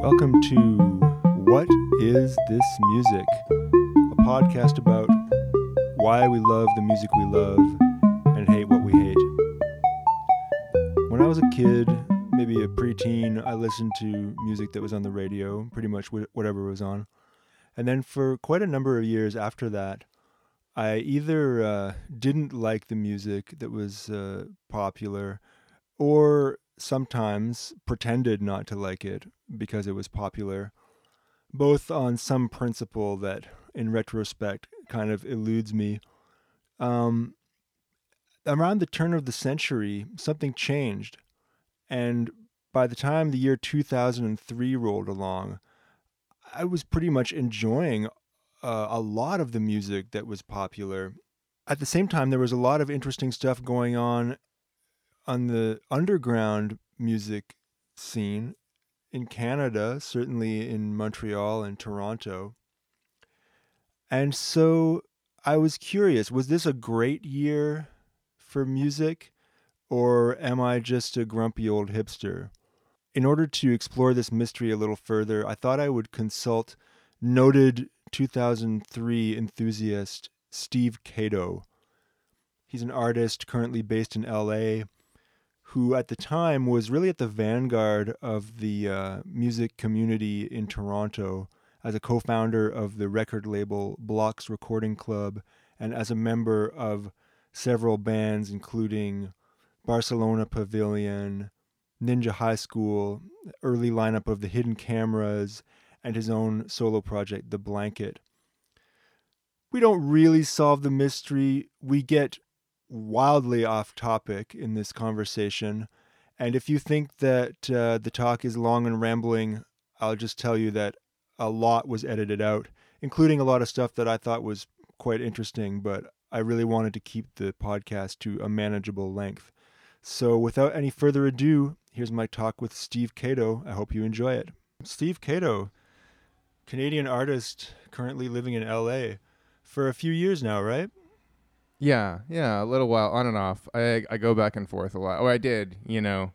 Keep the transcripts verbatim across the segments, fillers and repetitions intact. Welcome to What Is This Music? A podcast about why we love the music we love and hate what we hate. When I was a kid, maybe a preteen, I listened to music that was on the radio, pretty much whatever was on. And then for quite a number of years after that, I either uh, didn't like the music that was uh, popular, or sometimes pretended not to like it because it was popular, both on some principle that in retrospect kind of eludes me. Um, around the turn of the century, something changed. And by the time the year two thousand three rolled along, I was pretty much enjoying uh, a lot of the music that was popular. At the same time, there was a lot of interesting stuff going on on the underground music scene in Canada, certainly in Montreal and Toronto. And so I was curious, was this a great year for music, or am I just a grumpy old hipster? In order to explore this mystery a little further, I thought I would consult noted two thousand three enthusiast Steve Cato. He's an artist currently based in L A, who at the time was really at the vanguard of the uh, music community in Toronto as a co-founder of the record label Blocks Recording Club and as a member of several bands including Barcelona Pavilion, Ninja High School, early lineup of the Hidden Cameras, and his own solo project, The Blanket. We don't really solve the mystery. We get wildly off topic in this conversation. And if you think that uh, the talk is long and rambling, I'll just tell you that a lot was edited out, including a lot of stuff that I thought was quite interesting, but I really wanted to keep the podcast to a manageable length. So without any further ado, here's my talk with Steve Cato. I hope you enjoy it. Steve Cato, Canadian artist currently living in L A for a few years now, right? Yeah, yeah, a little while, on and off. I I go back and forth a lot. Oh, I did, you know,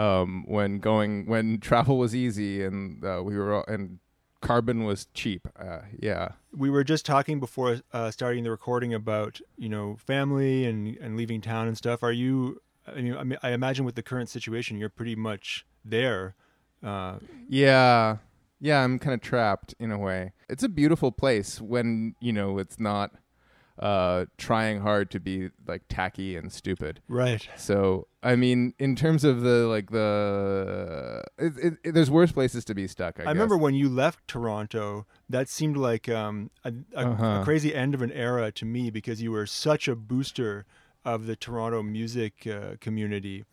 um, when going when travel was easy and uh, we were all, and carbon was cheap. Uh, yeah, we were just talking before uh, starting the recording about, you know, family and, and leaving town and stuff. Are you? I mean, I mean, I imagine with the current situation, you're pretty much there. Uh, yeah, yeah, I'm kind of trapped in a way. It's a beautiful place when, you know, it's not uh trying hard to be like tacky and stupid, right? So I mean, in terms of the like the it, it, it, there's worse places to be stuck. I, I guess. Remember when you left Toronto, that seemed like um a, a, uh-huh. a crazy end of an era to me, because you were such a booster of the Toronto music uh, community,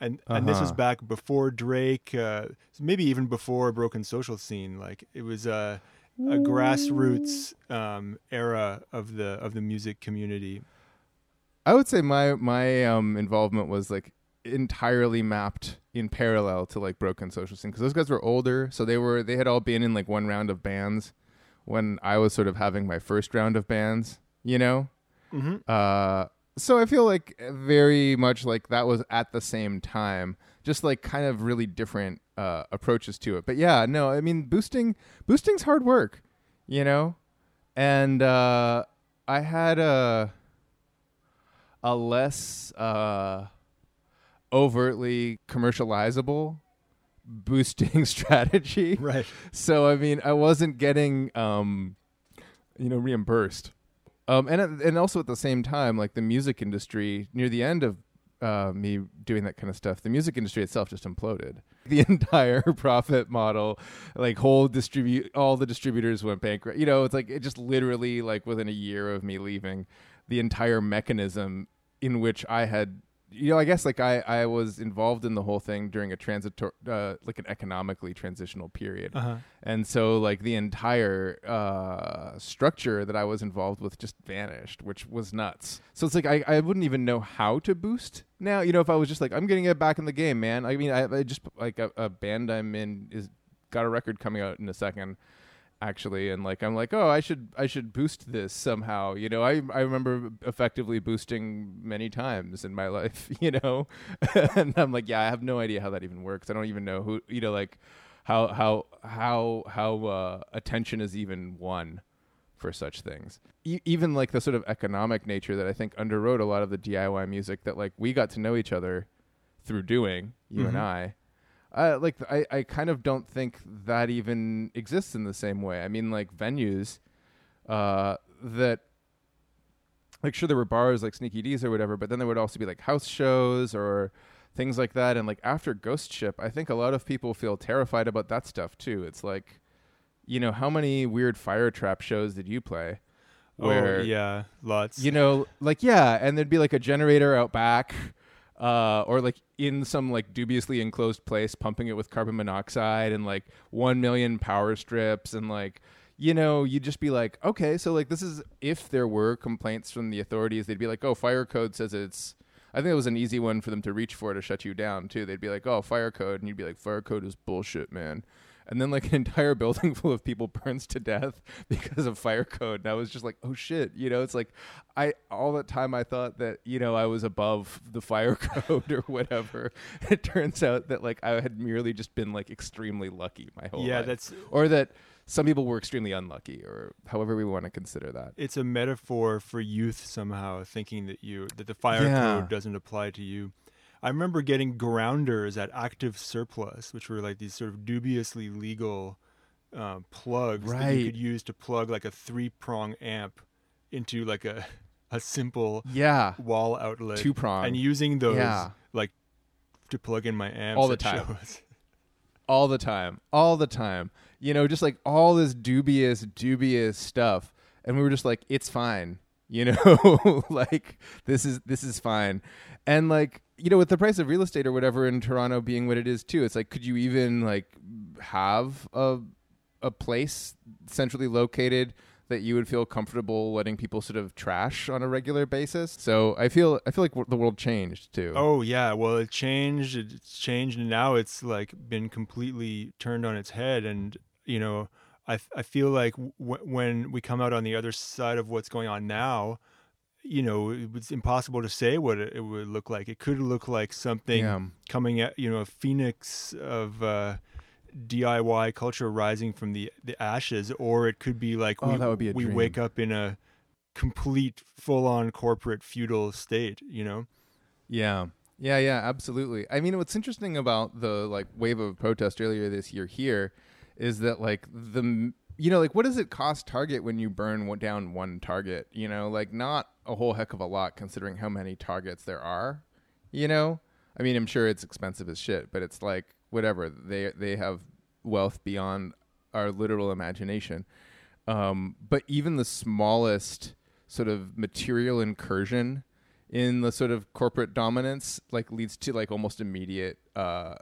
and uh-huh. and this was back before Drake, uh maybe even before Broken Social Scene. Like it was uh a grassroots um, era of the of the music community. I would say my my um, involvement was like entirely mapped in parallel to like Broken Social Scene, because those guys were older, so they were they had all been in like one round of bands when I was sort of having my first round of bands, you know. Mm-hmm. Uh, so I feel like very much like that was at the same time, just like kind of really different Uh, approaches to it. But yeah, no, I mean, boosting boosting's hard work, you know? And uh, I had a, a less uh, overtly commercializable boosting strategy. Right. So, I mean, I wasn't getting, um, you know, reimbursed. Um, and and also at the same time, like the music industry, near the end of Uh, me doing that kind of stuff, the music industry itself just imploded. The entire profit model, like whole distribute, all the distributors went bankrupt. You know, it's like it just literally like within a year of me leaving, the entire mechanism in which I had, you know, I guess like I, I was involved in the whole thing during a transitory, uh, like an economically transitional period. Uh-huh. And so like the entire uh, structure that I was involved with just vanished, which was nuts. So it's like I, I wouldn't even know how to boost now, you know, if I was just like, I'm getting it back in the game, man. I mean, I, I just like a, a band I'm in is got a record coming out in a second. actually. And like, I'm like, oh, I should, I should boost this somehow. You know, I, I remember effectively boosting many times in my life, you know, and I'm like, yeah, I have no idea how that even works. I don't even know who, you know, like how, how, how, how, uh, attention is even won for such things. E- even like the sort of economic nature that I think underwrote a lot of the D I Y music that like we got to know each other through doing, you mm-hmm. and I, Uh, like I, I kind of don't think that even exists in the same way. I mean, like venues uh, that, like, sure, there were bars like Sneaky D's or whatever, but then there would also be like house shows or things like that. And like after Ghost Ship, I think a lot of people feel terrified about that stuff too. It's like, you know, how many weird fire trap shows did you play? Where, oh, yeah, lots. You know, like, yeah, and there'd be like a generator out back. Uh, or like in some like dubiously enclosed place, pumping it with carbon monoxide and like one million power strips. And like, you know, you'd just be like, okay, so like this is, if there were complaints from the authorities, they'd be like, oh, fire code says it's, I think it was an easy one for them to reach for to shut you down too. They'd be like, oh, fire code. And you'd be like, fire code is bullshit, man. And then like an entire building full of people burns to death because of fire code. And I was just like, oh shit. You know, it's like I all that time I thought that, you know, I was above the fire code or whatever. It turns out that like I had merely just been like extremely lucky my whole yeah, life. Yeah, that's or that some people were extremely unlucky or however we want to consider that. It's a metaphor for youth somehow, thinking that you that the fire yeah. code doesn't apply to you. I remember getting grounders at Active Surplus, which were like these sort of dubiously legal uh, plugs right. that you could use to plug like a three-prong amp into like a a simple yeah. wall outlet. Two-prong. And using those yeah. like to plug in my amps. All the time. Shows. All the time. All the time. You know, just like all this dubious, dubious stuff. And we were just like, it's fine. You know, like this is this is fine. And like, you know, with the price of real estate or whatever in Toronto being what it is too, it's like, could you even like have a a place centrally located that you would feel comfortable letting people sort of trash on a regular basis? So I feel I feel like w- the world changed too. Oh yeah, well it changed, it's changed, and now it's like been completely turned on its head. And you know, I f- I feel like w- when we come out on the other side of what's going on now, you know, it's impossible to say what it, it would look like. It could look like something yeah. coming at, you know, a phoenix of uh, D I Y culture rising from the, the ashes, or it could be like oh, we, that would be a we dream. Wake up in a complete, full-on corporate feudal state, you know? Yeah. Yeah, yeah, absolutely. I mean, what's interesting about the, like, wave of protest earlier this year here is that, like, the... You know, like, what does it cost Target when you burn w- down one Target? You know, like, not a whole heck of a lot considering how many Targets there are, you know? I mean, I'm sure it's expensive as shit, but it's like, whatever. They they have wealth beyond our literal imagination. Um, but even the smallest sort of material incursion in the sort of corporate dominance, like, leads to, like, almost immediate... Uh,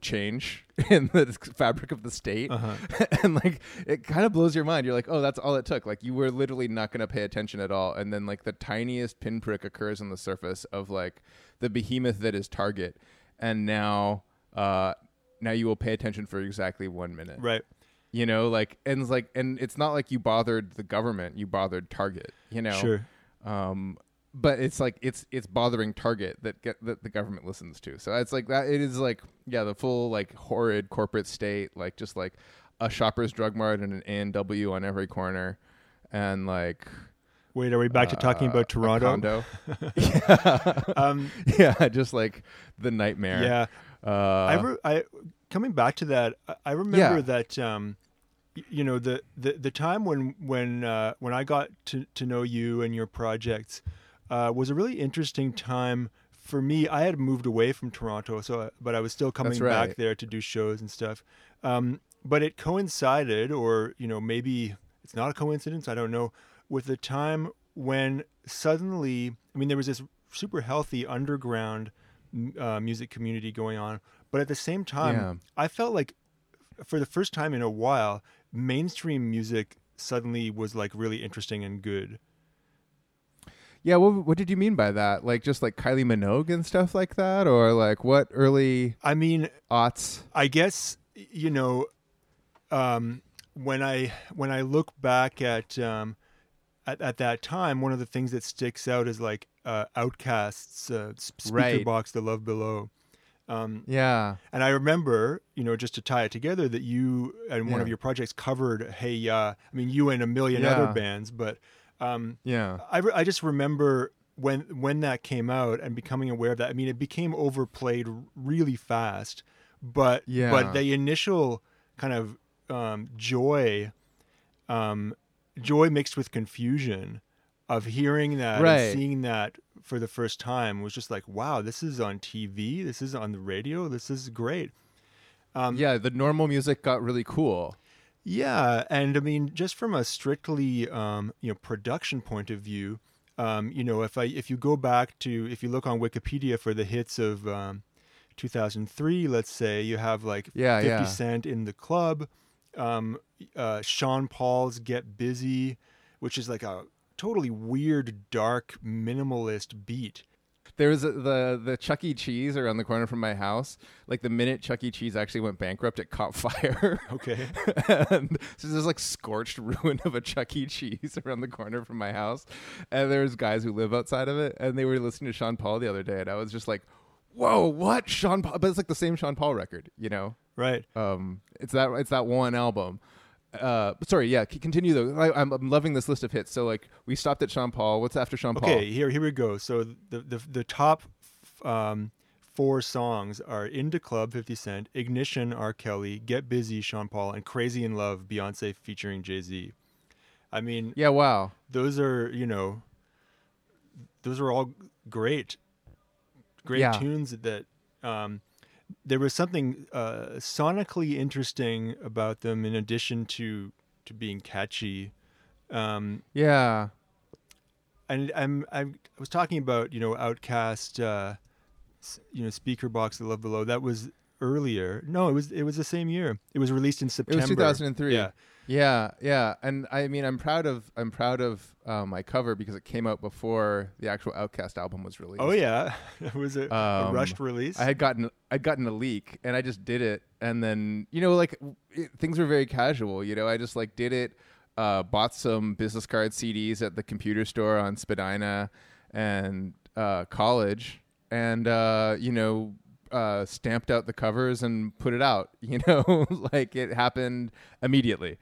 change in the fabric of the state uh-huh. and like it kind of blows your mind. You're like, oh, that's all it took. Like you were literally not going to pay attention at all, and then like the tiniest pinprick occurs on the surface of like the behemoth that is Target, and now uh now you will pay attention for exactly one minute, right? You know, like, and it's like, and it's not like you bothered the government, you bothered Target, you know? Sure. um But it's like it's it's bothering Target that get, that the government listens to. So it's like that. It is like, yeah, the full like horrid corporate state, like just like a Shoppers Drug Mart and an A and W on every corner, and like. Wait, are we back uh, to talking about Toronto? yeah. Um, yeah, just like the nightmare. Yeah. Uh, I re- I coming back to that. I remember yeah. that. Um, you know, the, the the time when when uh, when I got to to know you and your projects. Uh, was a really interesting time for me. I had moved away from Toronto, so I, but I was still coming right. back there to do shows and stuff. Um, but it coincided, or you know, maybe it's not a coincidence. I don't know. With the time when suddenly, I mean, there was this super healthy underground uh, music community going on, but at the same time, yeah. I felt like for the first time in a while, mainstream music suddenly was like really interesting and good. Yeah, what what did you mean by that? Like just like Kylie Minogue and stuff like that, or like what early? I mean, aughts. I guess you know, um, when I when I look back at um, at, at that time, one of the things that sticks out is like uh, Outkast's uh, speaker right. box, The Love Below. Um, yeah. And I remember, you know, just to tie it together, that you and one yeah. of your projects covered Hey Ya. I mean, you and a million yeah. other bands, but um, yeah, I, re- I just remember when when that came out and becoming aware of that. I mean, it became overplayed really fast, but yeah. but the initial kind of um, joy, um, joy mixed with confusion of hearing that right. and seeing that for the first time was just like, wow, this is on T V, this is on the radio, this is great. Um, yeah, the normal music got really cool. Yeah, and I mean, just from a strictly um, you know, production point of view, um, you know, if I if you go back to if you look on Wikipedia for the hits of um, two thousand three, let's say, you have like yeah, fifty yeah. Cent in the Club, um, uh, Sean Paul's Get Busy, which is like a totally weird, dark, minimalist beat. There was a, the the Chuck E. Cheese around the corner from my house. Like the minute Chuck E. Cheese actually went bankrupt, it caught fire. Okay. And so there's like scorched ruin of a Chuck E. Cheese around the corner from my house. And there's guys who live outside of it. And they were listening to Sean Paul the other day. And I was just like, whoa, what? Sean Paul? But it's like the same Sean Paul record, you know? Right. Um, it's that it's that one album. Uh, sorry, yeah, continue though. I, I'm, I'm loving this list of hits. So like we stopped at Sean Paul. What's after Sean Paul? Okay, here here we go. So the the, the top f- um, four songs are Into Club, fifty Cent, Ignition, R. Kelly, Get Busy, Sean Paul, and Crazy in Love, Beyonce featuring Jay-Z. I mean, yeah, wow. Those are, you know, those are all great, great yeah. tunes that... Um, there was something uh, sonically interesting about them, in addition to, to being catchy. Um, yeah, and I'm, I'm I was talking about, you know, Outkast, uh, you know, Speaker Box, The Love Below. That was earlier. No, it was it was the same year. It was released in September. It was two thousand three. Yeah, yeah, yeah. And I mean, I'm proud of I'm proud of uh, my cover because it came out before the actual Outkast album was released. Oh yeah, it was a, um, a rushed release. I had gotten I'd gotten a leak, and I just did it. And then, you know, like it, things were very casual. You know, I just like did it. Uh, bought some business card C Ds at the computer store on Spadina and uh, college, and uh, you know. Uh, stamped out the covers and put it out, you know, like it happened immediately.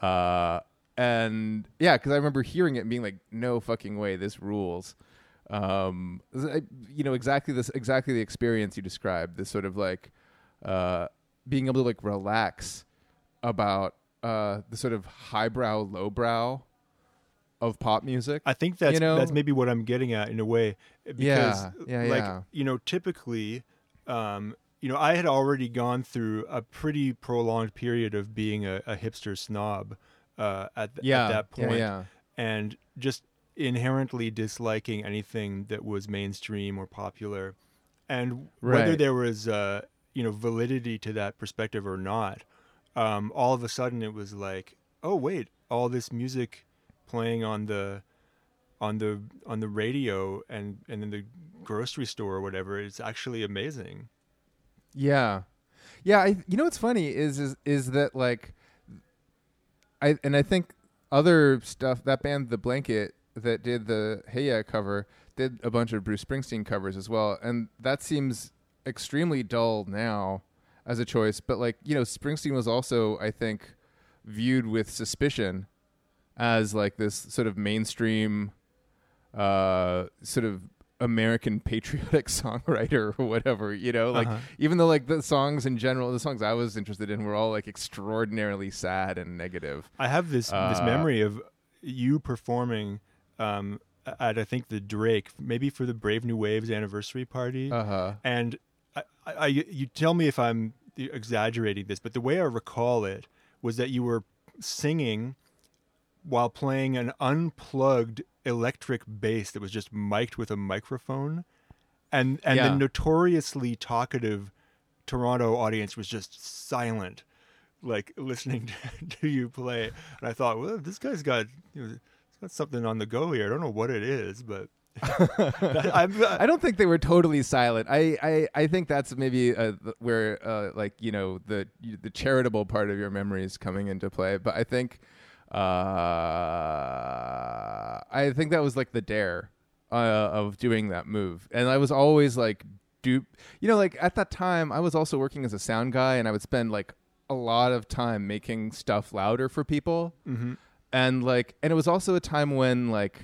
Uh, and yeah, because I remember hearing it and being like, no fucking way, this rules. Um, you know, exactly this, exactly the experience you described, this sort of like uh, being able to like relax about uh, the sort of highbrow, lowbrow of pop music. I think that's, you know? That's maybe what I'm getting at in a way. Because, yeah, yeah, like, yeah. you know, typically... Um, you know, I had already gone through a pretty prolonged period of being a, a hipster snob uh, at, th- yeah, at that point, yeah, yeah. and just inherently disliking anything that was mainstream or popular. And right. whether there was, uh, you know, validity to that perspective or not, um, all of a sudden it was like, oh wait, all this music playing on the on the on the radio and and in the grocery store or whatever, it's actually amazing. Yeah, yeah. I, you know what's funny is is is that like, I and I think other stuff, that band The Blanket that did the Hey Ya cover did a bunch of Bruce Springsteen covers as well, and that seems extremely dull now as a choice. But like, you know, Springsteen was also, I think, viewed with suspicion as like this sort of mainstream, uh, sort of American patriotic songwriter or whatever, you know, like uh-huh. even though like the songs in general, the songs I was interested in were all like extraordinarily sad and negative. I have this uh, this memory of you performing um, at, I think, the Drake, maybe for the Brave New Waves anniversary party. Uh-huh. And I, I, you tell me if I'm exaggerating this, but the way I recall it was that you were singing while playing an unplugged electric bass that was just mic'd with a microphone, and and yeah. the notoriously talkative Toronto audience was just silent, like listening to, to you play. And I thought, well, this guy's got, you know, he's got something on the go here. I don't know what it is, but I'm, uh, I don't think they were totally silent. I, I, I think that's maybe uh, where uh, like you know the the charitable part of your memory is coming into play. But I think uh, I think that was like the dare uh, of doing that move, and I was always like dupe. You know, like at that time, I was also working as a sound guy, and I would spend like a lot of time making stuff louder for people, mm-hmm. and like, and it was also a time when like.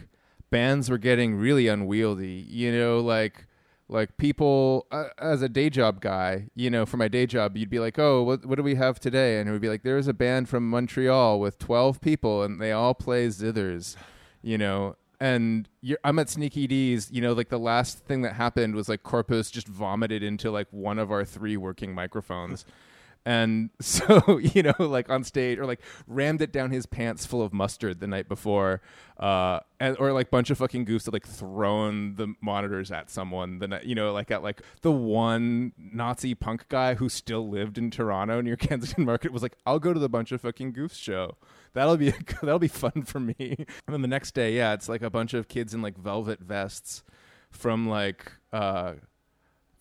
Bands were getting really unwieldy, you know, like like people uh, as a day job guy, you know, for my day job, you'd be like, oh, what, what do we have today? And it would be like, there's a band from Montreal with twelve people and they all play zithers, you know, and you're, I'm at Sneaky D's, you know, like the last thing that happened was like Corpus just vomited into like one of our three working microphones. And so, you know, like on stage or like rammed it down his pants full of mustard the night before uh, and, or like bunch of fucking goofs that like thrown the monitors at someone. The night, you know, like at like the one Nazi punk guy who still lived in Toronto near Kensington Market was like, I'll go to the bunch of fucking goofs show. That'll be a, that'll be fun for me. And then the next day. Yeah, it's like a bunch of kids in like velvet vests from like uh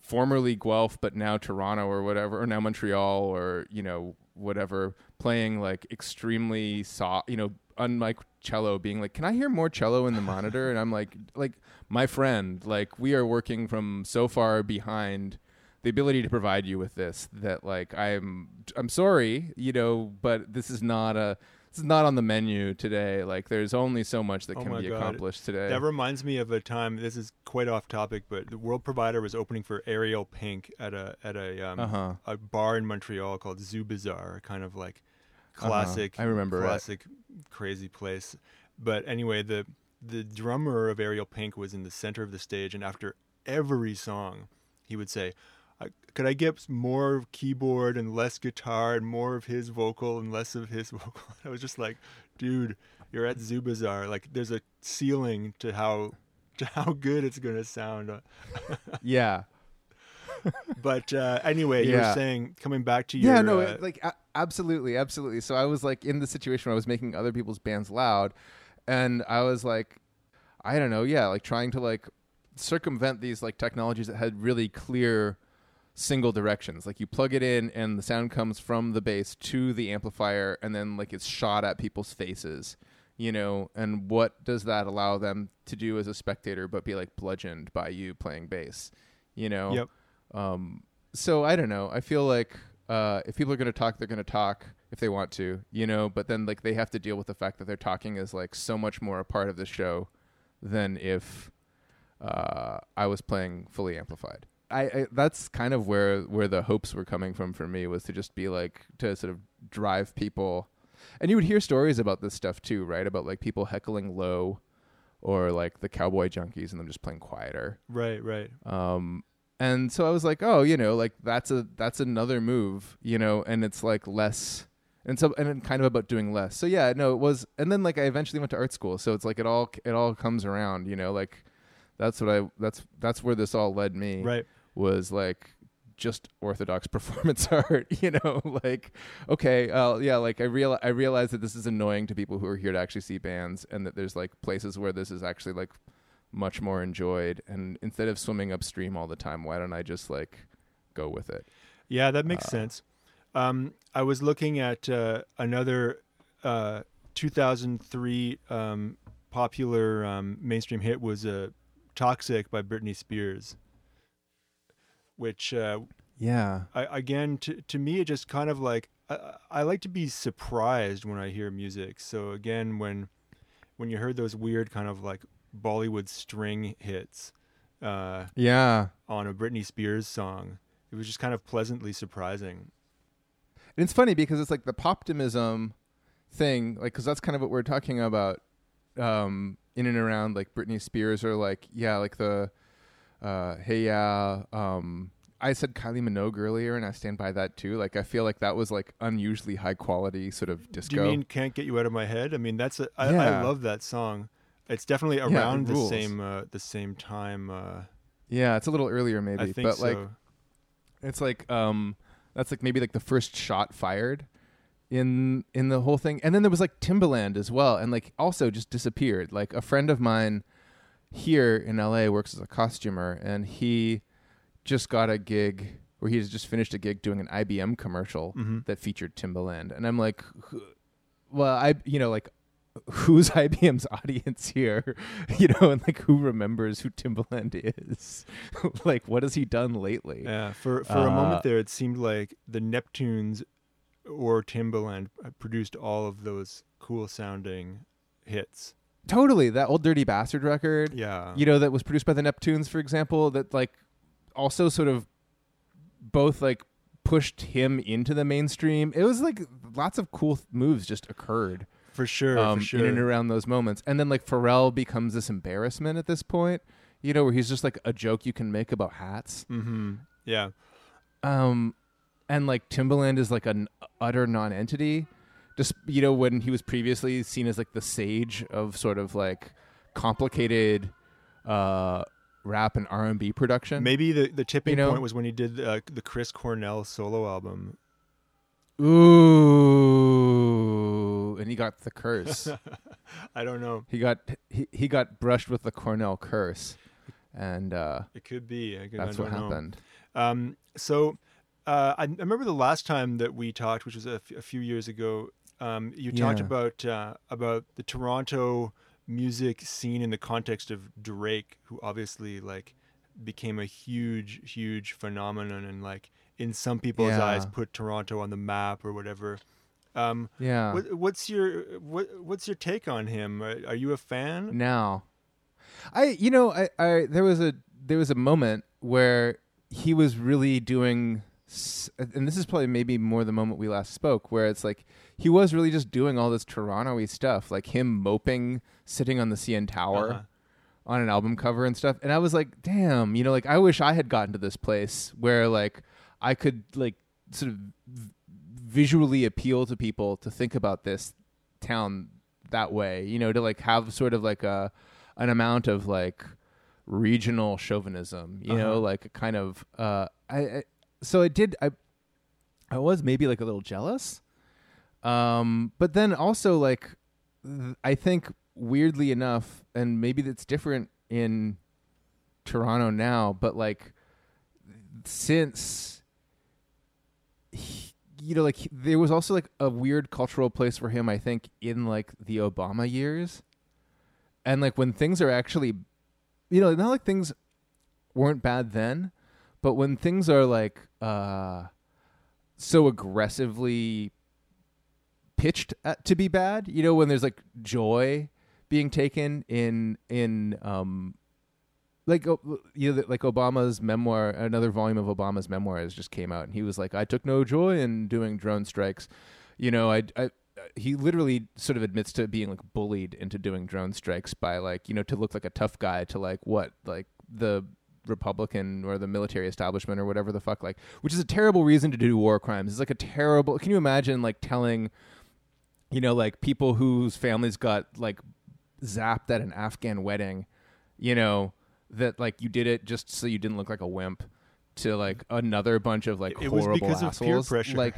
formerly Guelph, but now Toronto or whatever, or now Montreal or, you know, whatever, playing like extremely soft, you know, unlike cello being like, can I hear more cello in the monitor? And I'm like, like my friend, like we are working from so far behind the ability to provide you with this that like, I'm, I'm sorry, you know, but this is not a, this is not on the menu today. Like there's only so much that oh can be God. accomplished today. That reminds me of a time, this is quite off topic, but the World Provider was opening for Ariel Pink at a at a um, uh-huh. a bar in Montreal called Zoo Bazaar, kind of like classic uh-huh. I remember classic it. crazy place. But anyway, the the drummer of Ariel Pink was in the center of the stage, and after every song he would say, could I get more keyboard and less guitar and more of his vocal and less of his vocal? I was just like, dude, you're at Zoo Bazaar. Like, there's a ceiling to how to how good it's going to sound. yeah. But uh, anyway, yeah. you were saying, coming back to your... Yeah, no, uh, like, a- absolutely, absolutely. So I was, like, in the situation where I was making other people's bands loud, and I was, like, I don't know, yeah, like, trying to, like, circumvent these, like, technologies that had really clear... single directions, like you plug it in and the sound comes from the bass to the amplifier and then like it's shot at people's faces, you know, and what does that allow them to do as a spectator but be like bludgeoned by you playing bass, you know? Yep. Um, so I don't know. I feel like uh, if people are going to talk, they're going to talk if they want to, you know, but then like they have to deal with the fact that their talking is like so much more a part of the show than if uh, I was playing fully amplified. I, I that's kind of where where the hopes were coming from for me, was to just be like, to sort of drive people. And you would hear stories about this stuff too, right? About like people heckling low, or like the Cowboy Junkies and them just playing quieter. Right, right. Um, and so I was like, oh, you know, like that's a that's another move, you know, and it's like less, and so and then kind of about doing less. So yeah, no, it was. And then like I eventually went to art school, so it's like it all it all comes around, you know, like that's what I that's that's where this all led me. Right. Was like just orthodox performance art, you know, like, okay, uh, yeah, like I real I realized that this is annoying to people who are here to actually see bands, and that there's like places where this is actually like much more enjoyed. And instead of swimming upstream all the time, why don't I just like go with it? Yeah, that makes uh, sense. Um, I was looking at uh, another uh, two thousand three um, popular um, mainstream hit was uh, Toxic by Britney Spears. Which, uh, yeah, I, again, to, to me, it just kind of like, I, I like to be surprised when I hear music. So again, when when you heard those weird kind of like Bollywood string hits uh, yeah, on a Britney Spears song, it was just kind of pleasantly surprising. And it's funny because it's like the poptimism thing, like, because that's kind of what we're talking about um, in and around like Britney Spears, or like, yeah, like the... Uh, hey, yeah, uh, um, I said Kylie Minogue earlier, and I stand by that too. Like, I feel like that was like unusually high quality sort of disco. Do you mean Can't Get You Out of My Head? I mean, that's a, I, yeah. I love that song. It's definitely around yeah, it the same, uh, the same time. Uh, yeah, it's a little earlier maybe, I think but so. Like, it's like, um, that's like maybe like the first shot fired in, in the whole thing. And then there was like Timbaland as well. And like also just disappeared. Like a friend of mine here in L A works as a costumer, and he just got a gig where he has just finished a gig doing an I B M commercial mm-hmm. that featured Timbaland. And I'm like, well, I, you know, like, who's I B M's audience here, you know, and like who remembers who Timbaland is? Like, what has he done lately? Yeah, for for uh, a moment there, it seemed like the Neptunes or Timbaland produced all of those cool sounding hits. Totally, that old Dirty Bastard record. Yeah, you know, that was produced by the Neptunes, for example. That like also sort of both like pushed him into the mainstream. It was like lots of cool th- moves just occurred. For sure, um, for sure. In and around those moments. And then like Pharrell becomes this embarrassment at this point, you know, where he's just like a joke you can make about hats. Mm-hmm. Yeah. Um, and like Timbaland is like an utter non-entity. Just, you know, when he was previously seen as like the sage of sort of like complicated uh, rap and R and B production. Maybe the, the tipping you know? point was when he did uh, the Chris Cornell solo album. Ooh, and he got the curse. I don't know. He got he, he got brushed with the Cornell curse, and uh, it could be. I could, that's I don't what know. happened. Um, so uh, I, I remember the last time that we talked, which was a, f- a few years ago. Um, you yeah. talked about uh, about the Toronto music scene in the context of Drake, who obviously like became a huge, huge phenomenon, and like. in some people's yeah. eyes, put Toronto on the map or whatever. Um, yeah. What, what's your what What's your take on him? Are, are you a fan? No, I. You know, I, I. There was a there was a moment where he was really doing, and this is probably maybe more the moment we last spoke, where it's like he was really just doing all this Toronto-y stuff, like him moping, sitting on the C N Tower. Uh-huh. On an album cover and stuff, and I was like, damn, you know, like I wish I had gotten to this place where like. I could like sort of v- visually appeal to people to think about this town that way, you know, to like have sort of like a an amount of like regional chauvinism, you uh-huh. know, like a kind of uh, I, I so I did I I was maybe like a little jealous, um, but then also like th- I think weirdly enough, and maybe that's different in Toronto now, but like since. He, you know, like he, there was also like a weird cultural place for him, I think, in like the Obama years. And like when things are actually, you know, not like things weren't bad then, but when things are like uh, so aggressively pitched at, to be bad, you know, when there's like joy being taken in, in, um, Like, you know, like Obama's memoir, another volume of Obama's memoirs just came out, and he was like, I took no joy in doing drone strikes. You know, I, I, he literally sort of admits to being like bullied into doing drone strikes by like, you know, to look like a tough guy to like what, like the Republican or the military establishment or whatever the fuck, like, which is a terrible reason to do war crimes. It's like a terrible, can you imagine like telling, you know, like people whose families got like zapped at an Afghan wedding, you know, that like you did it just so you didn't look like a wimp to like another bunch of like it horrible was because assholes. Of peer pressure. Like,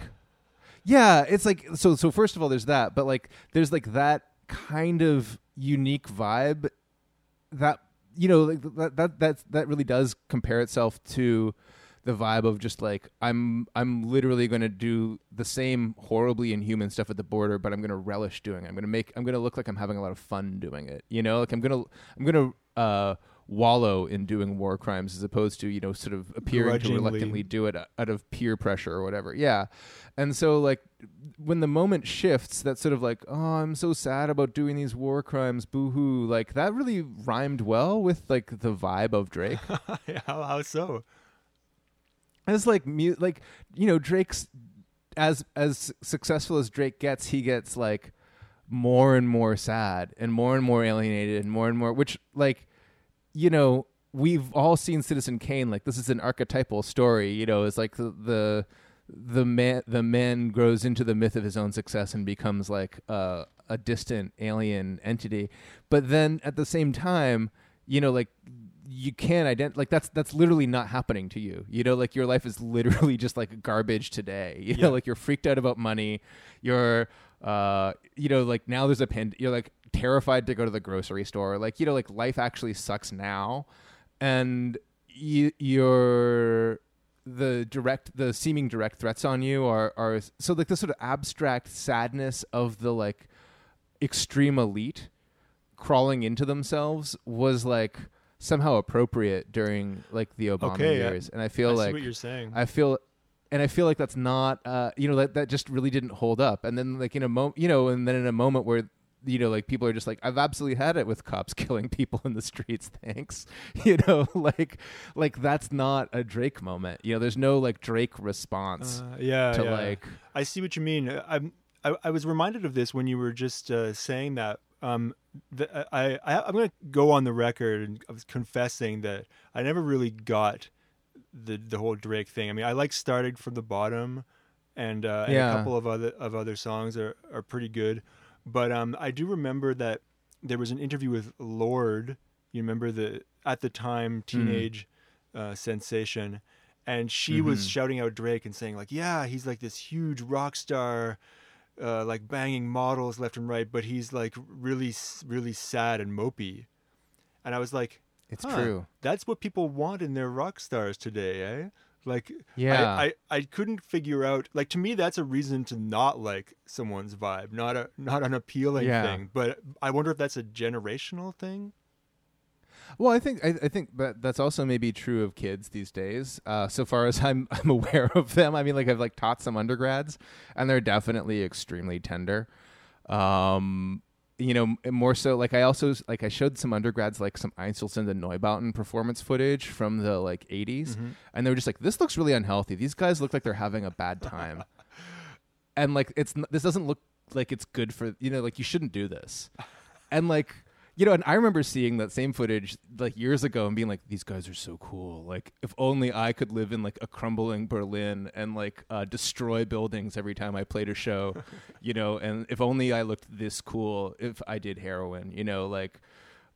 yeah, it's like so. So first of all, there's that, but like there's like that kind of unique vibe that you know like, that that that that really does compare itself to the vibe of just like I'm I'm literally going to do the same horribly inhuman stuff at the border, but I'm going to relish doing it. I'm going to make I'm going to look like I'm having a lot of fun doing it. You know, like I'm gonna I'm gonna. Uh, wallow in doing war crimes as opposed to, you know, sort of appearing to reluctantly do it out of peer pressure or whatever. Yeah. And so like when the moment shifts, that sort of like, oh, I'm so sad about doing these war crimes, boo-hoo, like that really rhymed well with like the vibe of Drake. how, how so? And it's like, mu- like, you know, Drake's as, as successful as Drake gets, he gets like more and more sad and more and more alienated and more and more, which like, you know, we've all seen Citizen Kane. Like this is an archetypal story. You know, it's like the the the man the man grows into the myth of his own success and becomes like uh, a distant alien entity. But then at the same time, you know, like you can't ident like that's that's literally not happening to you. You know, like your life is literally just like garbage today. You yeah. know, like you're freaked out about money. You're, uh, you know, like now there's a pand. You're like terrified to go to the grocery store. Like, you know, like life actually sucks now. And you, you're the direct, the seeming direct threats on you are, are so like this sort of abstract sadness of the like extreme elite crawling into themselves was like somehow appropriate during like the Obama okay, years. I, and I feel I like, see what you're saying. I feel, and I feel like that's not, uh, you know, that, that just really didn't hold up. And then like in a moment, you know, and then in a moment where, you know, like people are just like, I've absolutely had it with cops killing people in the streets. Thanks. You know, like, like that's not a Drake moment. You know, there's no like Drake response. Uh, yeah. To yeah. like, I see what you mean. I'm, I, I was reminded of this when you were just uh, saying that. Um, the, I, I, I'm going to go on the record and I was confessing that I never really got the the whole Drake thing. I mean, I like started from the bottom, and, uh, and yeah. a couple of other of other songs are are pretty good. But um, I do remember that there was an interview with Lorde. You remember the, at the time, teenage mm. uh, sensation. And she mm-hmm. was shouting out Drake and saying like, yeah, he's like this huge rock star, uh, like banging models left and right. But he's like really, really sad and mopey. And I was like, it's huh, true. That's what people want in their rock stars today, eh? Like, yeah, I, I, I couldn't figure out, like, to me, that's a reason to not like someone's vibe, not a, not an appealing yeah. thing. But I wonder if that's a generational thing. Well, I think, I, I think that that's also maybe true of kids these days. Uh, so far as I'm, I'm aware of them. I mean, like I've like taught some undergrads and they're definitely extremely tender. Um, you know, more so like I also like I showed some undergrads like some Einstürzende Neubauten performance footage from the like eighties mm-hmm. and they were just like, this looks really unhealthy. These guys look like they're having a bad time. And like, it's this doesn't look like it's good for, you know, like you shouldn't do this. And like, you know, and I remember seeing that same footage like years ago and being like, these guys are so cool. Like if only I could live in like a crumbling Berlin and like uh, destroy buildings every time I played a show, you know, and if only I looked this cool, if I did heroin, you know, like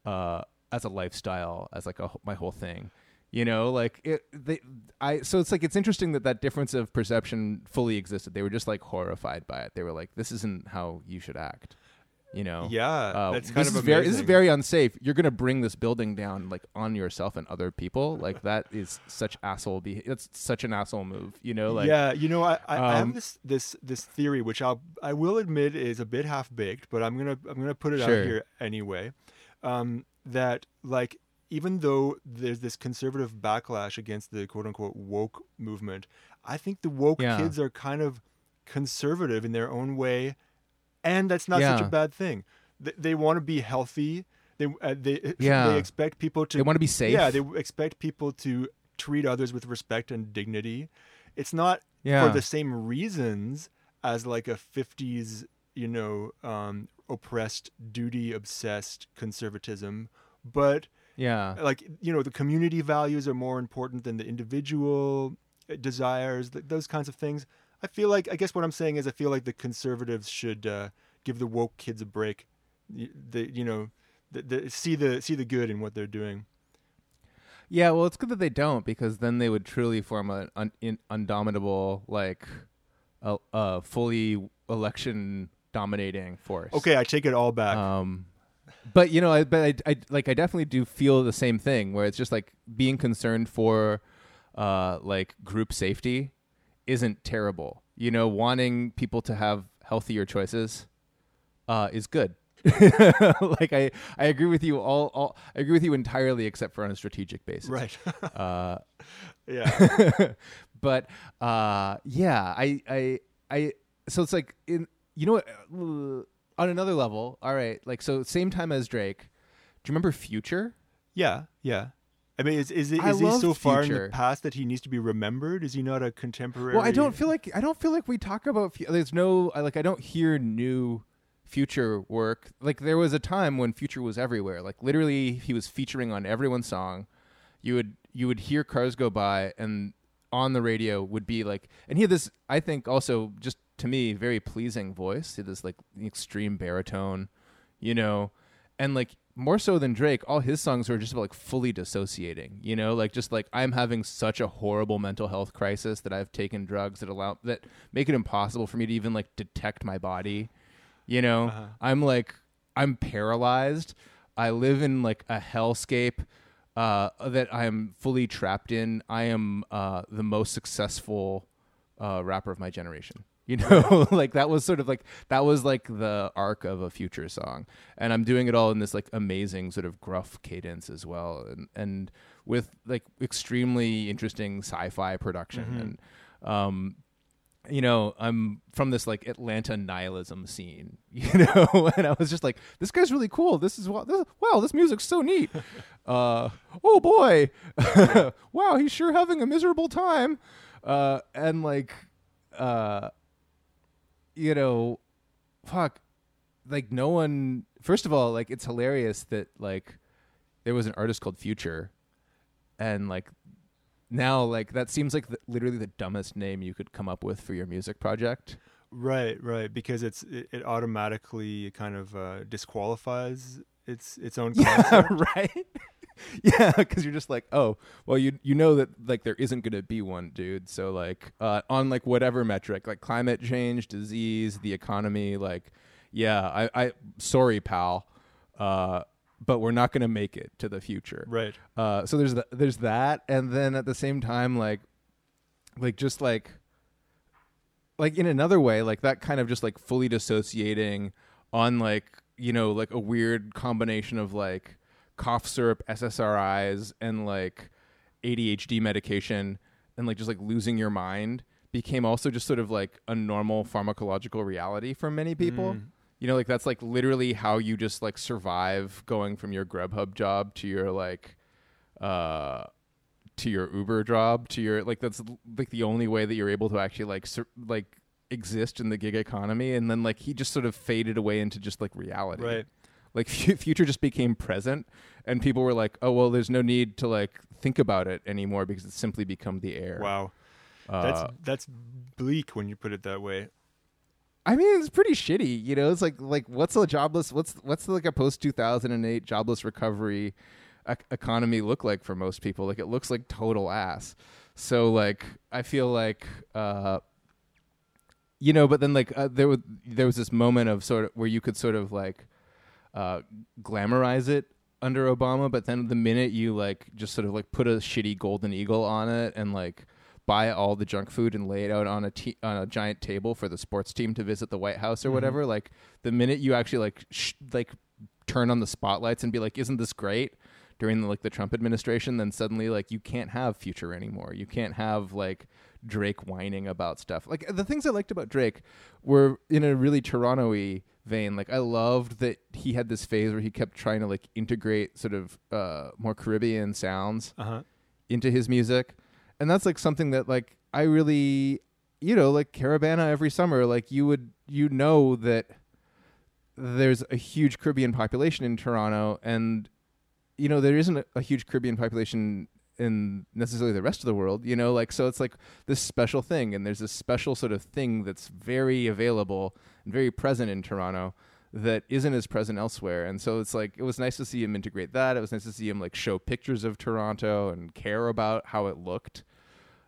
uh, as a lifestyle, as like a, my whole thing, you know, like it, they, I, so it's like, it's interesting that that difference of perception fully existed. They were just like horrified by it. They were like, this isn't how you should act. You know, yeah, uh, that's kind of very, this is very unsafe. You're going to bring this building down like on yourself and other people. Like that is such asshole. Be- that's such an asshole move, you know, like, yeah, you know, I, I, um, I have this, this, this theory, which I'll, I will admit is a bit half baked, but I'm going to, I'm going to put it sure. out here anyway. Um, that like, even though there's this conservative backlash against the quote unquote woke movement, I think the woke yeah. kids are kind of conservative in their own way. And that's not yeah. such a bad thing. They, they want to be healthy. They uh, they, yeah. they expect people to... They want to be safe. Yeah, they expect people to treat others with respect and dignity. It's not yeah. for the same reasons as like a fifties, you know, um, oppressed, duty-obsessed conservatism. But, yeah, like, you know, the community values are more important than the individual desires, those kinds of things. I feel like, I guess what I'm saying is I feel like the conservatives should uh, give the woke kids a break. The, the, you know, the, the, see the see the good in what they're doing. Yeah, well, it's good that they don't, because then they would truly form an un, in, undominable, like, a, a fully election-dominating force. Okay, I take it all back. Um, but, you know, I, but I, I, like, I definitely do feel the same thing, where it's just, like, being concerned for, uh, like, group safety isn't terrible. You know, wanting people to have healthier choices uh is good. Like I I agree with you all, all I agree with you entirely except for on a strategic basis. Right. uh yeah. But uh yeah, I I I so it's like in you know what, on another level, all right, like so same time as Drake. Do you remember Future? Yeah, yeah. I mean, is is, is, is he so Future. Far in the past that he needs to be remembered? Is he not a contemporary? Well, I don't feel like I don't feel like we talk about. There's no like I don't hear new Future work. Like there was a time when Future was everywhere. Like literally, he was featuring on everyone's song. You would you would hear cars go by, and on the radio would be like, and he had this, I think, also just to me very pleasing voice. He had this like extreme baritone, you know, and like. More so than Drake, all his songs were just about, like fully dissociating, you know, like just like I'm having such a horrible mental health crisis that I've taken drugs that allow that make it impossible for me to even like detect my body. You know, uh-huh. I'm like I'm paralyzed. I live in like a hellscape uh, that I am fully trapped in. I am uh, the most successful uh, rapper of my generation. You know, like that was sort of like that was like the arc of a future song. And I'm doing it all in this like amazing sort of gruff cadence as well. And, and with like extremely interesting sci-fi production. Mm-hmm. And, um, you know, I'm from this like Atlanta nihilism scene, you know, and I was just like, this guy's really cool. This is what, this, wow, this music's so neat. Uh, oh boy. Wow. He's sure having a miserable time. Uh, and like, uh, you know, fuck, like no one, first of all, like it's hilarious that like there was an artist called Future and like now like that seems like the, literally the dumbest name you could come up with for your music project. Right, right. Because it's it, it automatically kind of uh, disqualifies its its own concept. Yeah, right? Yeah, because you're just like, oh, well, you you know that like there isn't going to be one, dude. So like uh, on like whatever metric, like climate change, disease, the economy, like, yeah, I, I sorry, pal, uh, but we're not going to make it to the future. Right. Uh, so there's th- there's that. And then at the same time, like like just like like in another way, like that kind of just like fully dissociating on like, you know, like a weird combination of like cough syrup, S S R Is, and like A D H D medication, and like just like losing your mind became also just sort of like a normal pharmacological reality for many people. Mm. You know, like that's like literally how you just like survive going from your Grubhub job to your like, uh, to your Uber job to your like that's like the only way that you're able to actually like sur- like exist in the gig economy. And then like he just sort of faded away into just like reality. Right. Like Future just became present and people were like, oh, well, there's no need to like think about it anymore because it's simply become the air. Wow. Uh, that's that's bleak when you put it that way. I mean, it's pretty shitty, you know, it's like like what's a jobless what's what's like a post two thousand eight jobless recovery e- economy look like for most people? Like it looks like total ass. So like I feel like uh, you know, but then like uh, there was there was this moment of sort of where you could sort of like Uh, glamorize it under Obama, but then the minute you like just sort of like put a shitty golden eagle on it and like buy all the junk food and lay it out on a te- on a giant table for the sports team to visit the White House or mm-hmm. whatever, like the minute you actually like sh- like turn on the spotlights and be like, isn't this great during the, like the Trump administration, then suddenly like you can't have Future anymore. You can't have like Drake whining about stuff. Like the things I liked about Drake were in a really Toronto-y vein. Like I loved that he had this phase where he kept trying to like integrate sort of uh more Caribbean sounds uh-huh. into his music, and that's like something that like I really, you know, like Caravana every summer, like you would, you know, that there's a huge Caribbean population in Toronto, and you know there isn't a, a huge Caribbean population in necessarily the rest of the world, you know, like so it's like this special thing, and there's this special sort of thing that's very available and very present in Toronto that isn't as present elsewhere. And so it's like it was nice to see him integrate that. It was nice to see him like show pictures of Toronto and care about how it looked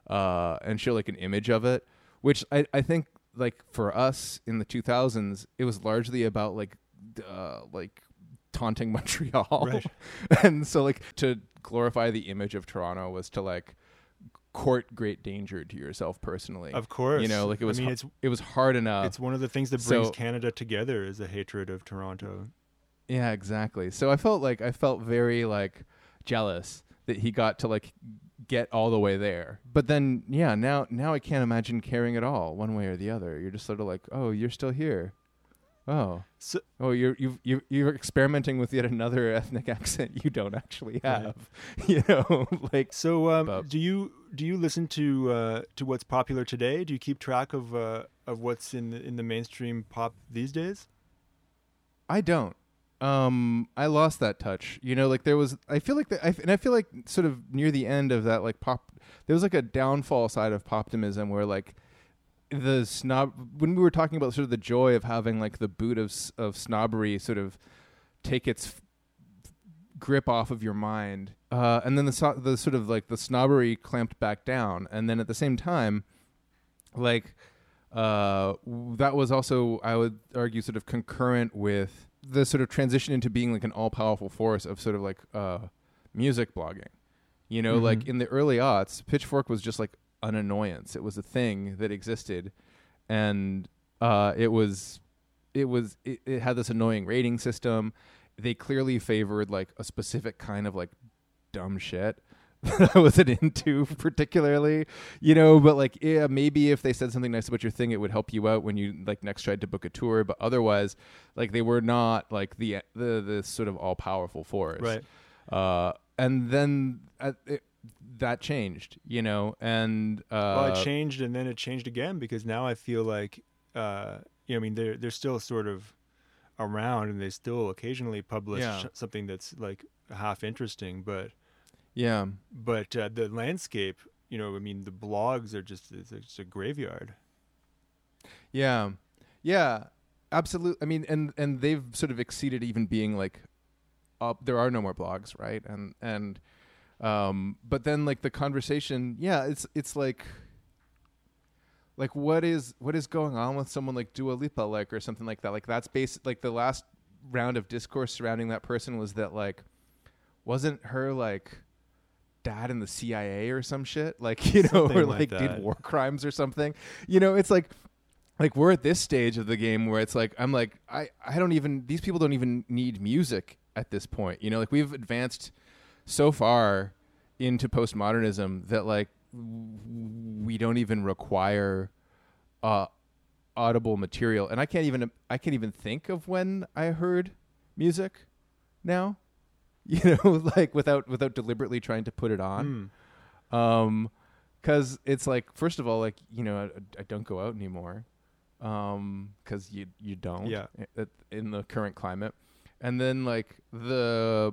uh and show like an image of it, which I, I think like for us in the two thousands it was largely about like uh like taunting Montreal, right. And so like to glorify the image of Toronto was to like court great danger to yourself personally. Of course, you know, like it was. I mean, it's, it was hard enough. It's one of the things that brings so, Canada together is a hatred of Toronto. Yeah, exactly. So I felt like I felt very like jealous that he got to like get all the way there. But then, yeah, now now I can't imagine caring at all one way or the other. You're just sort of like, oh, you're still here. Oh, so, oh, you're you you you're experimenting with yet another ethnic accent you don't actually have, right. You know. Like so, um, do you do you listen to uh, to what's popular today? Do you keep track of uh, of what's in the, in the mainstream pop these days? I don't. Um, I lost that touch. You know, like there was. I feel like the, I f- and I feel like sort of near the end of that, like pop, there was like a downfall side of poptimism where like. The snob, when we were talking about sort of the joy of having like the boot of of snobbery sort of take its f- grip off of your mind, uh, and then the so- the sort of like the snobbery clamped back down, and then at the same time, like uh, w- that was also I would argue sort of concurrent with the sort of transition into being like an all-powerful force of sort of like uh, music blogging. You know, mm-hmm. like in the early aughts, Pitchfork was just like an annoyance. It was a thing that existed, and uh, it was, it was, it, it had this annoying rating system. They clearly favored like a specific kind of like dumb shit that I wasn't into particularly, you know, but like, yeah, maybe if they said something nice about your thing, it would help you out when you like next tried to book a tour. But otherwise, like they were not like the, the, the sort of all powerful force. Right. Uh, and then uh, it, that changed, you know, and, uh, well, it changed and then it changed again, because now I feel like, uh, you know, I mean, they're, they're still sort of around and they still occasionally publish yeah. something that's like half interesting, but yeah, but uh, the landscape, you know, I mean, the blogs are just it's, it's a graveyard. Yeah, yeah, absolutely. I mean, and and they've sort of exceeded even being like, up. There are no more blogs, right? And and, um, but then like the conversation, yeah, it's it's like, like what is what is going on with someone like Dua Lipa, like or something like that? Like that's basic. Like the last round of discourse surrounding that person was that like, wasn't her like. Dad in the C I A or some shit, like, you know, something or like, like did war crimes or something, you know, it's like, like we're at this stage of the game where it's like, I'm like, I, I don't even, these people don't even need music at this point. You know, like we've advanced so far into postmodernism that like, we don't even require uh, audible material. And I can't even, I can't even think of when I heard music now. You know, like without without deliberately trying to put it on, mm. um, because it's like, first of all, like, you know, I, I don't go out anymore, um, because you you don't, yeah, in the current climate, and then like the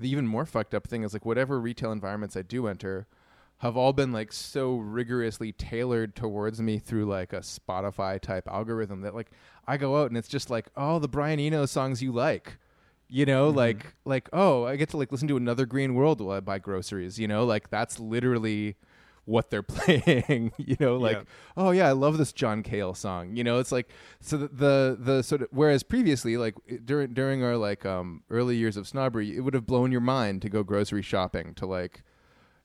the even more fucked up thing is like whatever retail environments I do enter have all been like so rigorously tailored towards me through like a Spotify type algorithm that like I go out and it's just like, oh, the Brian Eno songs you like. You know, mm-hmm. like, like, oh, I get to like listen to Another Green World while I buy groceries, you know, like that's literally what they're playing, you know, like, yeah. oh yeah, I love this John Cale song, you know, it's like, so the, the, the sort of, whereas previously, like during, during our like, um, early years of snobbery, it would have blown your mind to go grocery shopping to like,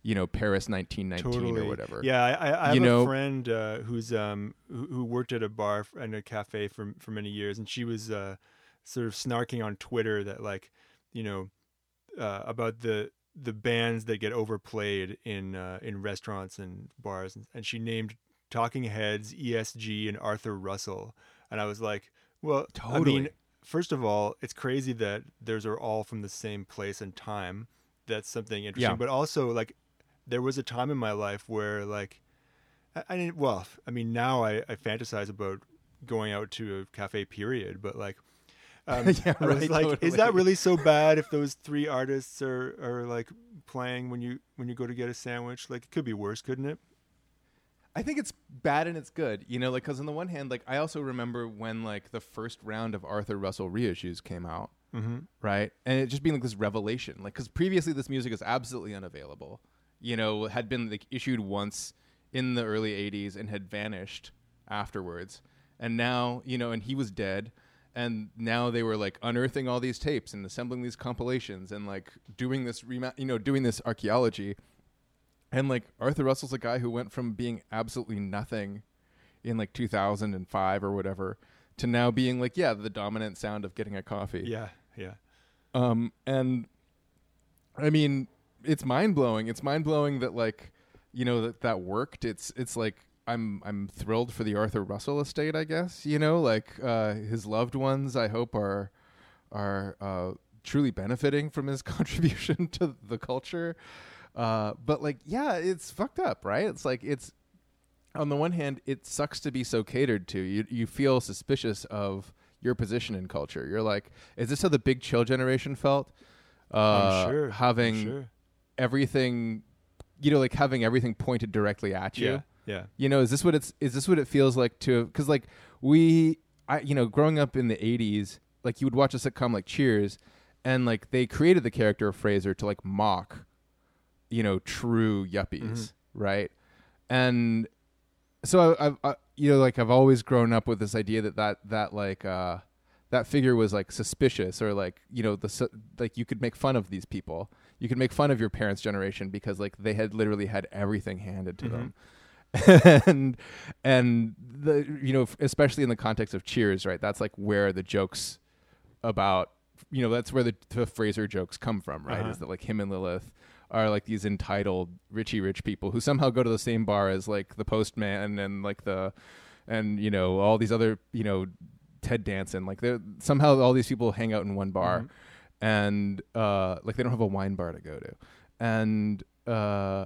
you know, Paris nineteen nineteen totally. Or whatever. Yeah. I, I, I have you know? a friend, uh, who's, um, who, who worked at a bar and a cafe for, for many years. And she was, uh, sort of snarking on Twitter that like, you know, uh, about the the bands that get overplayed in uh, in restaurants and bars, and, and she named Talking Heads, E S G, and Arthur Russell, and I was like, well, totally. I mean, first of all, it's crazy that those are all from the same place and time. That's something interesting, yeah. But also like, there was a time in my life where like, I, I didn't. Well, I mean, now I, I fantasize about going out to a cafe, period, but like. Um, yeah, I was right, like, totally. Is that really so bad if those three artists are, are like playing when you when you go to get a sandwich? Like, it could be worse, couldn't it? I think it's bad and it's good, you know, like, because on the one hand, like, I also remember when like the first round of Arthur Russell reissues came out, mm-hmm. right? And it just being like this revelation, like, because previously this music is absolutely unavailable, you know, had been like issued once in the early eighties and had vanished afterwards, and now, you know, and he was dead. And now they were like unearthing all these tapes and assembling these compilations and like doing this, rema- you know, doing this archaeology. And like Arthur Russell's a guy who went from being absolutely nothing in like two thousand five or whatever to now being like, yeah, the dominant sound of getting a coffee. Yeah. Yeah. Um, and I mean, it's mind blowing. It's mind blowing that like, you know, that that worked. It's, it's like, I'm I'm thrilled for the Arthur Russell estate, I guess, you know, like uh, his loved ones, I hope, are are uh, truly benefiting from his contribution to the culture. Uh, but like, yeah, it's fucked up, right? It's like, it's on the one hand, it sucks to be so catered to. You you feel suspicious of your position in culture. You're like, is this how the Big Chill generation felt? Uh, I'm sure. Having I'm sure. everything, you know, like having everything pointed directly at you. Yeah. Yeah. You know, is this what it's, is this what it feels like to, because like we, I, you know, growing up in the eighties, like you would watch a sitcom like Cheers and like they created the character of Fraser to like mock, you know, true yuppies. Mm-hmm. Right. And so I, I, I, you know, like I've always grown up with this idea that that, that like, uh, that figure was like suspicious, or like, you know, the like you could make fun of these people. You could make fun of your parents' generation because like they had literally had everything handed to mm-hmm. them. and and the you know, especially in the context of Cheers, right? That's like where the jokes about, you know, that's where the, the Fraser jokes come from, right? Uh-huh. Is that like him and Lilith are like these entitled richy rich people who somehow go to the same bar as like the postman and like the and you know all these other, you know, Ted Danson, like they somehow all these people hang out in one bar, mm-hmm. and uh like they don't have a wine bar to go to, and uh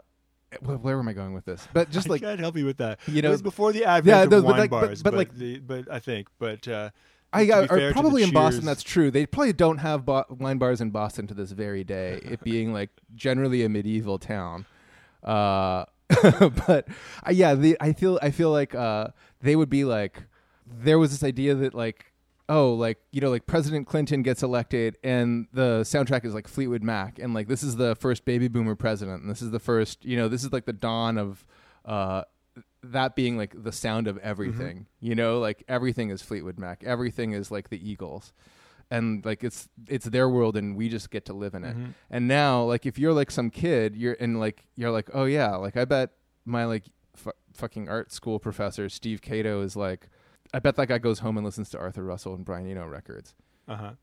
where am I going with this? But just I like can't help you with that. You know, it was before the advent yeah, those, of wine but like, bars, but, but, but like, the, but I think, but uh, I got, are probably in Cheers. Boston. That's true. They probably don't have bo- wine bars in Boston to this very day. It being like generally a medieval town, uh, but uh, yeah, the, I feel I feel like uh, they would be like. There was this idea that like, oh, like, you know, like President Clinton gets elected and the soundtrack is like Fleetwood Mac. And like, this is the first baby boomer president. And this is the first, you know, this is like the dawn of uh, that being like the sound of everything, mm-hmm. you know, like everything is Fleetwood Mac. Everything is like the Eagles. And like, it's, it's their world and we just get to live in it. Mm-hmm. And now like, if you're like some kid, you're and like, you're like, oh yeah. Like I bet my like f- fucking art school professor, Steve Cato, is like, I bet that guy goes home and listens to Arthur Russell and Brian Eno records. Uh-huh.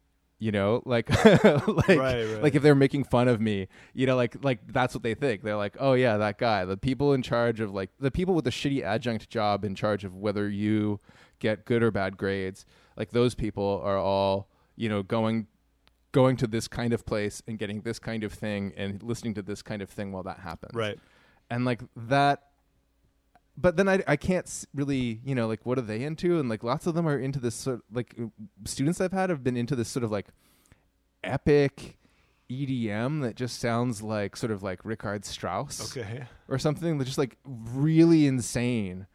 You know, like, like, right, right. like if they're making fun of me, you know, like, like that's what they think. They're like, oh yeah, that guy, the people in charge of like the people with the shitty adjunct job in charge of whether you get good or bad grades. Like those people are all, you know, going, going to this kind of place and getting this kind of thing and listening to this kind of thing while that happens. Right. And like that, but then I, I can't really, you know, like, what are they into? And, like, lots of them are into this sort of, like, students I've had have been into this sort of, like, epic E D M that just sounds like sort of like Richard Strauss okay. or something that's just, like, really insane.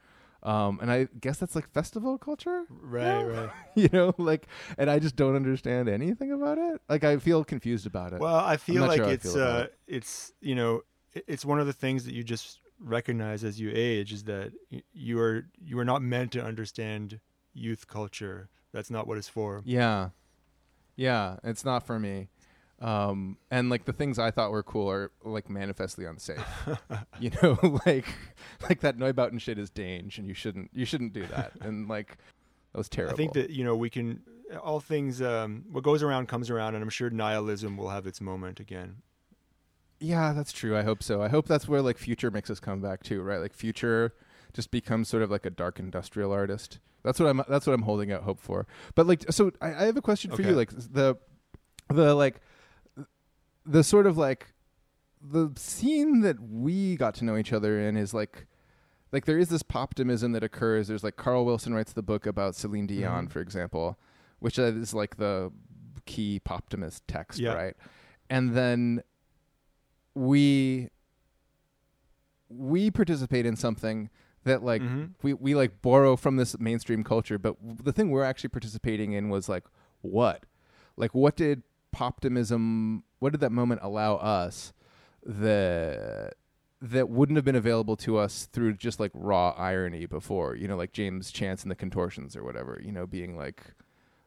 Um, and I guess that's, like, festival culture. Right, now? right. you know, like, and I just don't understand anything about it. Like, I feel confused about it. Well, I feel like sure it's, feel uh, it. it's, you know, it's one of the things that you just recognize as you age is that you are you are not meant to understand youth culture. That's not what it's for. Yeah, yeah, it's not for me. Um, and like the things I thought were cool are like manifestly unsafe. you know, like like that Neubauten shit is dangerous, and you shouldn't you shouldn't do that. And like that was terrible. I think that you know we can all things. Um, what goes around comes around, and I'm sure nihilism will have its moment again. Yeah, that's true. I hope so. I hope that's where like Future makes us come back too, right? Like Future just becomes sort of like a dark industrial artist. That's what I'm. That's what I'm holding out hope for. But like, so I, I have a question okay. for you. Like the, the like, the sort of like, the scene that we got to know each other in is like, like there is this poptimism that occurs. There's like Carl Wilson writes the book about Celine Dion, mm-hmm. for example, which is like the key poptimist text, yeah. right? And then. we we participate in something that like mm-hmm. we, we like borrow from this mainstream culture, but w- the thing we're actually participating in was like what like what did poptimism what did that moment allow us that that wouldn't have been available to us through just like raw irony before, you know, like James Chance and the Contortions or whatever, you know, being like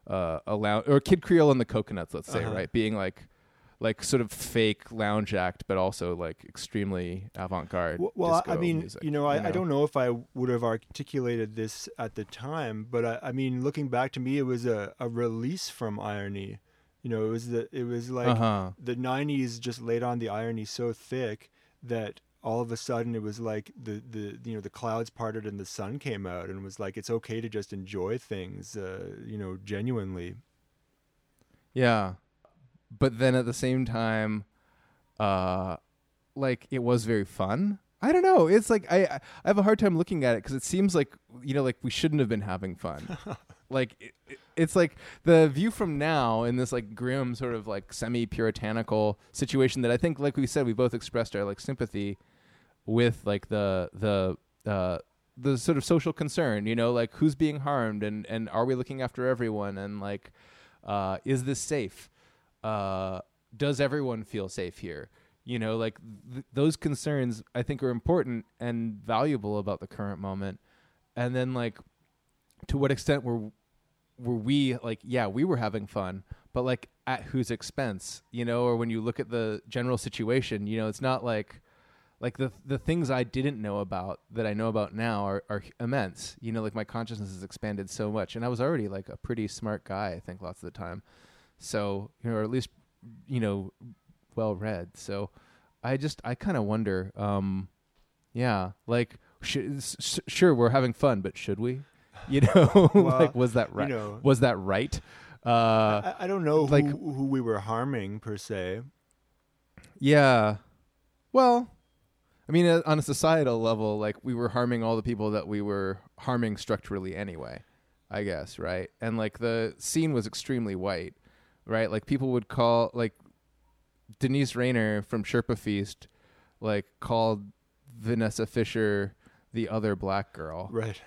uh allow or Kid Creole and the Coconuts, let's say, uh-huh. right, being like like sort of fake lounge act, but also like extremely avant-garde. Well, well I mean, music, you know, I, you know? I don't know if I would have articulated this at the time, but I, I mean, looking back to me, it was a, a release from irony. You know, it was the, it was like uh-huh. the nineties just laid on the irony so thick that all of a sudden it was like the, the, you know, the clouds parted and the sun came out and was like, it's okay to just enjoy things, uh, you know, genuinely. Yeah. But then at the same time, uh, like it was very fun. I don't know. It's like I, I have a hard time looking at it because it seems like, you know, like we shouldn't have been having fun. like it, it, it's like the view from now in this like grim sort of like semi-puritanical situation that I think, like we said, we both expressed our like sympathy with like the the uh, the sort of social concern, you know, like who's being harmed and, and are we looking after everyone and like uh, is this safe? Uh, does everyone feel safe here? You know, like th- those concerns I think are important and valuable about the current moment. And then like, to what extent were were we like, yeah, we were having fun, but like at whose expense, you know? Or when you look at the general situation, you know, it's not like, like the the things I didn't know about that I know about now are, are immense. You know, like my consciousness has expanded so much, and I was already like a pretty smart guy, I think, lots of the time. So, you know, or at least, you know, well read. So I just, I kind of wonder, um, yeah, like, sh- sh- sure, we're having fun, but should we? You know, well, like, was that right? You know, was that right? Uh, I, I don't know like, who, who we were harming per se. Yeah. Well, I mean, uh, on a societal level, like we were harming all the people that we were harming structurally anyway, I guess. Right. And like the scene was extremely white, right? Like people would call, like Denise Rayner from Sherpa Feast, like called Vanessa Fisher the other black girl. Right.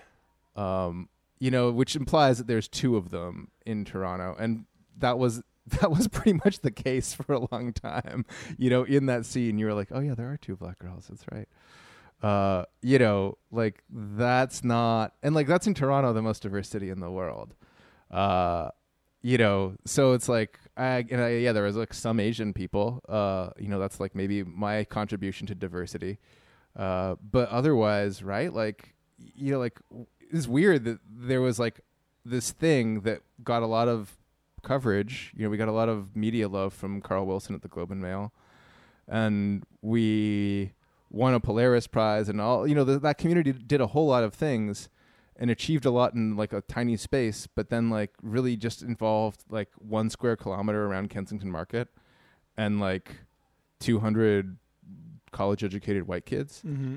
Um, you know, which implies that there's two of them in Toronto. And that was, that was pretty much the case for a long time, you know, in that scene, you were like, oh yeah, there are two black girls. That's right. Uh, you know, like that's not, and like, that's in Toronto, the most diverse city in the world. Uh, you know, so it's like, I, and I, yeah, there was like some Asian people, uh, you know, that's like maybe my contribution to diversity. Uh, but otherwise, right. Like, you know, like, it's weird that there was like this thing that got a lot of coverage. You know, we got a lot of media love from Carl Wilson at the Globe and Mail, and we won a Polaris Prize and all, you know, the, that community did a whole lot of things and achieved a lot in like a tiny space, but then like really just involved like one square kilometer around Kensington Market and like two hundred college educated white kids, mm-hmm.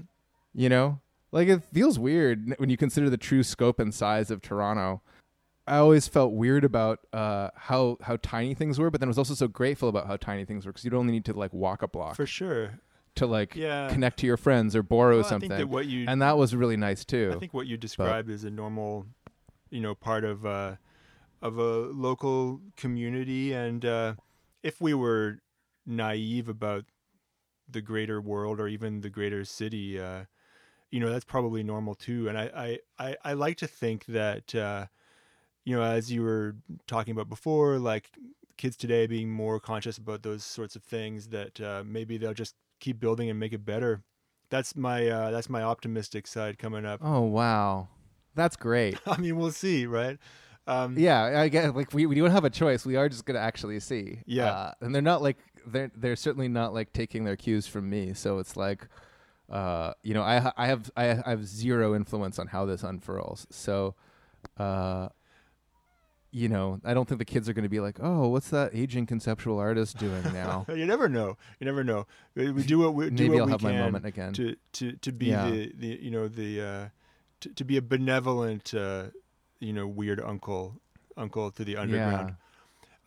you know? Like, it feels weird when you consider the true scope and size of Toronto. I always felt weird about uh, how how tiny things were, but then I was also so grateful about how tiny things were, because you'd only need to, like, walk a block. For sure. To, like, yeah. connect to your friends or borrow well, something. I think that what you, and that was really nice, too. I think what you described but, is a normal, you know, part of, uh, of a local community. And uh, if we were naive about the greater world or even the greater city... Uh, you know, that's probably normal too. And I, I, I, I like to think that, uh, you know, as you were talking about before, like kids today being more conscious about those sorts of things, that uh, maybe they'll just keep building and make it better. That's my, uh, that's my optimistic side coming up. Oh, wow. That's great. I mean, we'll see, right? Um, yeah, I guess like we, we don't have a choice. We are just going to actually see. Yeah. Uh, and they're not like, they're, they're certainly not like taking their cues from me. So it's like, Uh, you know, I I have I have zero influence on how this unfurls. So, uh, you know, I don't think the kids are going to be like, oh, what's that aging conceptual artist doing now? You never know. You never know. We do what we do. Maybe what I'll we have can my moment again. To to to be yeah. the, the you know the uh, to, to be a benevolent uh, you know weird uncle uncle to the underground. Yeah.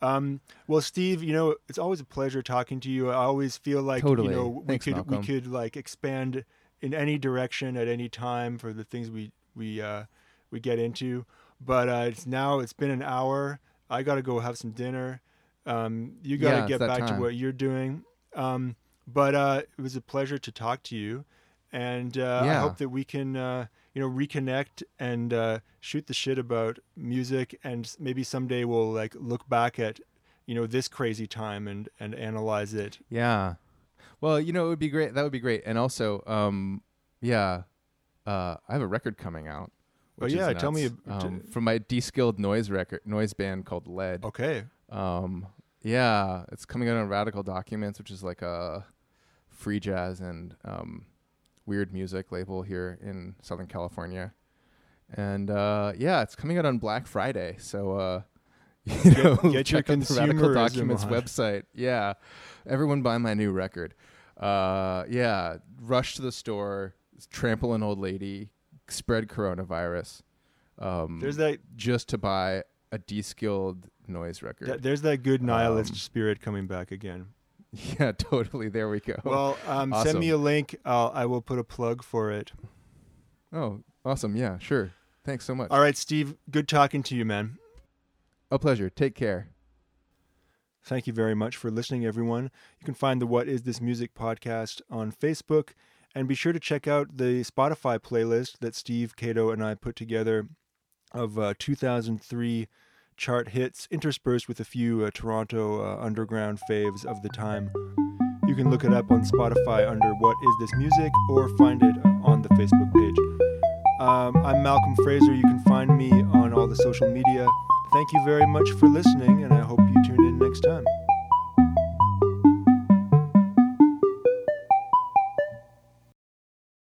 Um, well, Steve, you know, it's always a pleasure talking to you. I always feel like, totally. you know, we Thanks, could, Malcolm. we could like expand in any direction at any time for the things we, we, uh, we get into, but, uh, it's now, it's been an hour. I got to go have some dinner. Um, you got to yeah, get back time. to what you're doing. Um, but, uh, it was a pleasure to talk to you, and, uh, yeah. I hope that we can, uh, you know, reconnect and uh, shoot the shit about music, and maybe someday we'll like look back at, you know, this crazy time and, and analyze it. Yeah. Well, you know, it would be great. That would be great. And also, um, yeah, uh, I have a record coming out. Oh yeah, tell me ab- um, from my de-skilled noise record, noise band called L E D. Okay. Um, yeah, it's coming out on Radical Documents, which is like a free jazz and um. weird music label here in Southern California, and uh yeah it's coming out on Black Friday, so uh you get, know get your Radical Documents on. website. Yeah everyone buy my new record. Uh yeah rush to the store, trample an old lady, spread coronavirus. Um there's that just to buy a de-skilled noise record. Th- there's that good nihilist um, spirit coming back again. Yeah, totally. There we go. Well, um, awesome. Send me a link. I'll, I will put a plug for it. Oh, awesome. Yeah, sure. Thanks so much. All right, Steve. Good talking to you, man. A pleasure. Take care. Thank you very much for listening, everyone. You can find the What Is This Music podcast on Facebook, and be sure to check out the Spotify playlist that Steve Cato and I put together of uh, two thousand three chart hits, interspersed with a few uh, Toronto uh, underground faves of the time. You can look it up on Spotify under What Is This Music, or find it on the Facebook page. Um, I'm Malcolm Fraser. You can find me on all the social media. Thank you very much for listening, and I hope you tune in next time.